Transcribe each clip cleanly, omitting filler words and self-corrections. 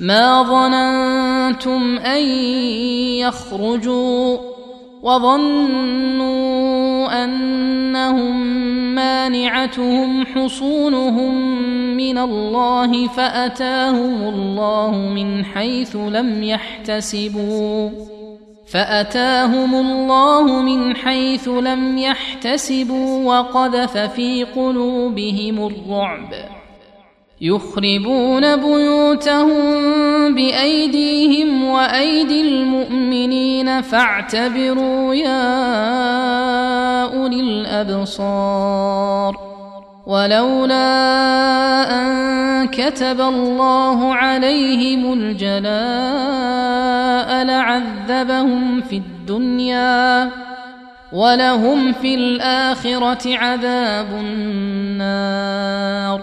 ما ظننتم أن يخرجوا وظنوا أنهم مانعتهم حصونهم من الله فأتاهم الله من حيث لم يحتسبوا وقذف في قلوبهم الرعب يخربون بيوتهم بأيديهم وأيدي المؤمنين فاعتبروا يا أولي الأبصار ولولا أن كتب الله عليهم الجلاء لعذبهم في الدنيا ولهم في الآخرة عذاب النار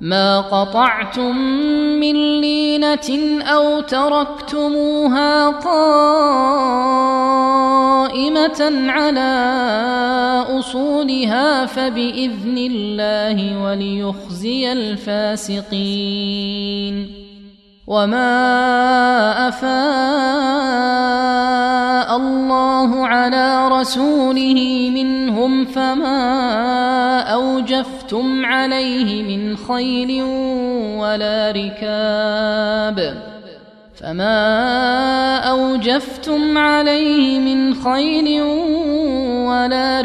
ما قطعتم من لينة أو تركتموها قائمة على أصولها فبإذن الله وليخزي الفاسقين وما أفاء الله على رسوله منهم فما أوجفتم عليه من خيل ولا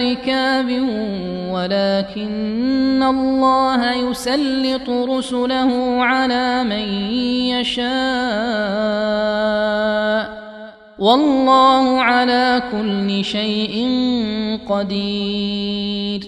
ركاب ولكن الله يسلط رسله على من يشاء والله على كل شيء قدير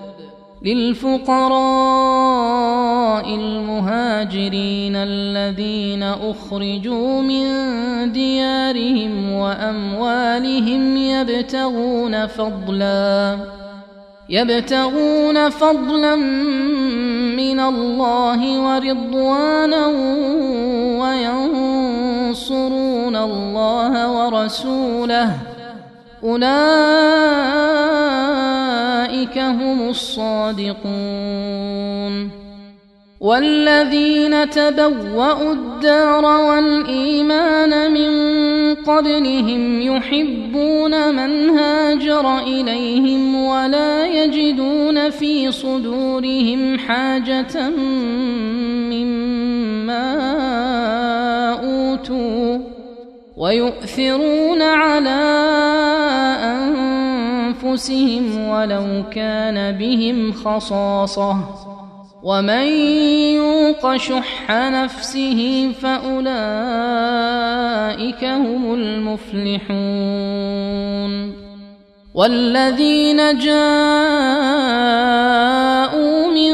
للفقراء المهاجرين الذين أخرجوا من ديارهم وأموالهم يبتغون فضلا من الله ورضوانا وينصرون الله ورسوله أولئك هم الصادقون والذين تبوأوا الدار والإيمان من قبلهم يحبون من هاجر إليهم ولا يجدون في صدورهم حاجة مما أوتوا ويؤثرون على أنفسهم ولو كان بهم خصاصة ومن يوق شح نفسه فأولئك هم المفلحون والذين جاءوا من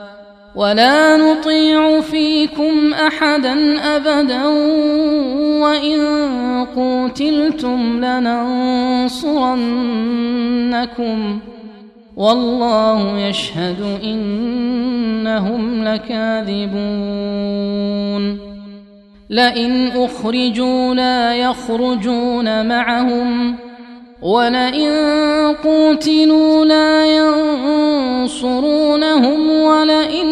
أحدا أبدا وإن قتلتم لننصرنكم والله يشهد إنهم لكاذبون. لئن أخرجوا لا يخرجون معهم ولئن قتلوا لا ينصرونهم ولئن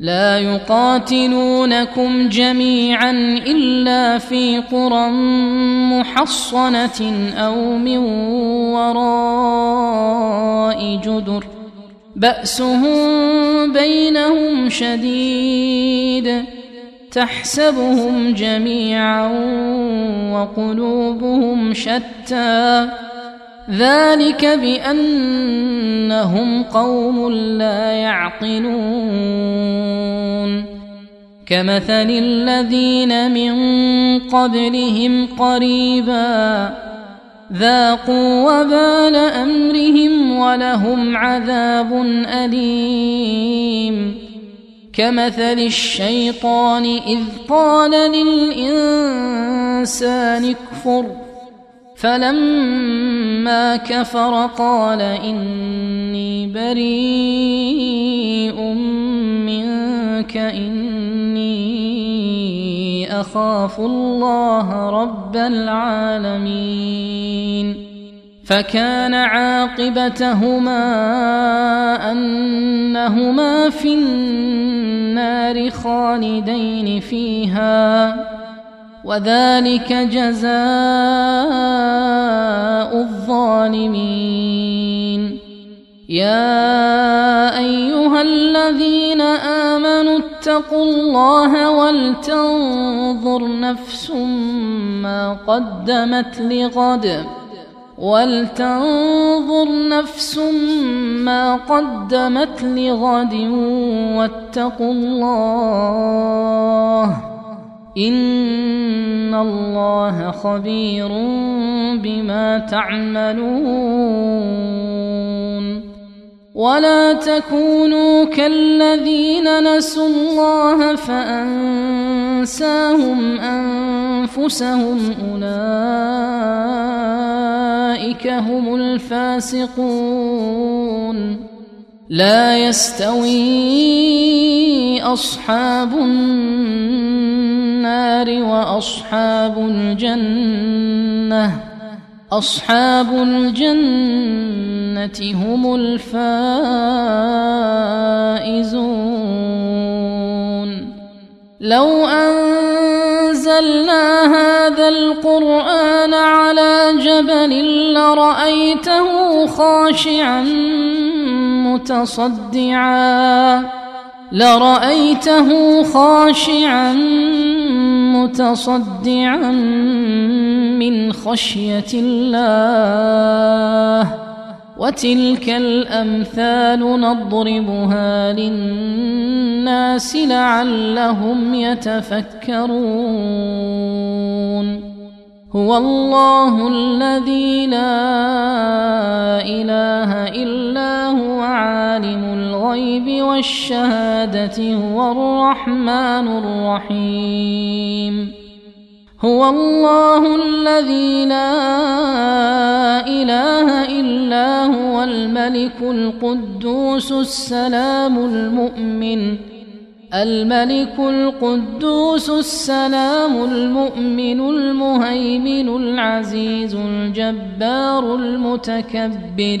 لا يقاتلونكم جميعا إلا في قرى محصنة أو من وراء جدر بأسهم بينهم شديد تحسبهم جميعا وقلوبهم شتى ذلك بأنهم قوم لا يعقلون. كمثل الذين من قبلهم قريبا ذاقوا وبال أمرهم ولهم عذاب أليم. كمثل الشيطان إذ قال للإنسان اكفر فلما كفر قال إني بريء منك إني أخاف الله رب العالمين. فكان عاقبتهما أنهما في النار خالدين فيها وذلك جزاء الظالمين. يا أيها الذين آمنوا اتقوا الله ولتنظر نفس ما قدمت لغد واتقوا الله إن الله خبير بما تعملون. ولا تكونوا كالذين نسوا الله فأنساهم أنفسهم أولئك هم الفاسقون. لا يستوي أصحاب النار وأصحاب الجنة هم الفائزون. لو أنزلنا هذا القرآن على جبل لرأيته خاشعا متصدعا من خشية الله وتلك الأمثال نضربها للناس لعلهم يتفكرون. هو الله الذي لا إله إلا هو عالم الغيب الغيب والشهادة هو الرحمن الرحيم. هو الله الذي لا إله إلا هو الملك القدوس السلام المؤمن المهيمن العزيز الجبار المتكبر.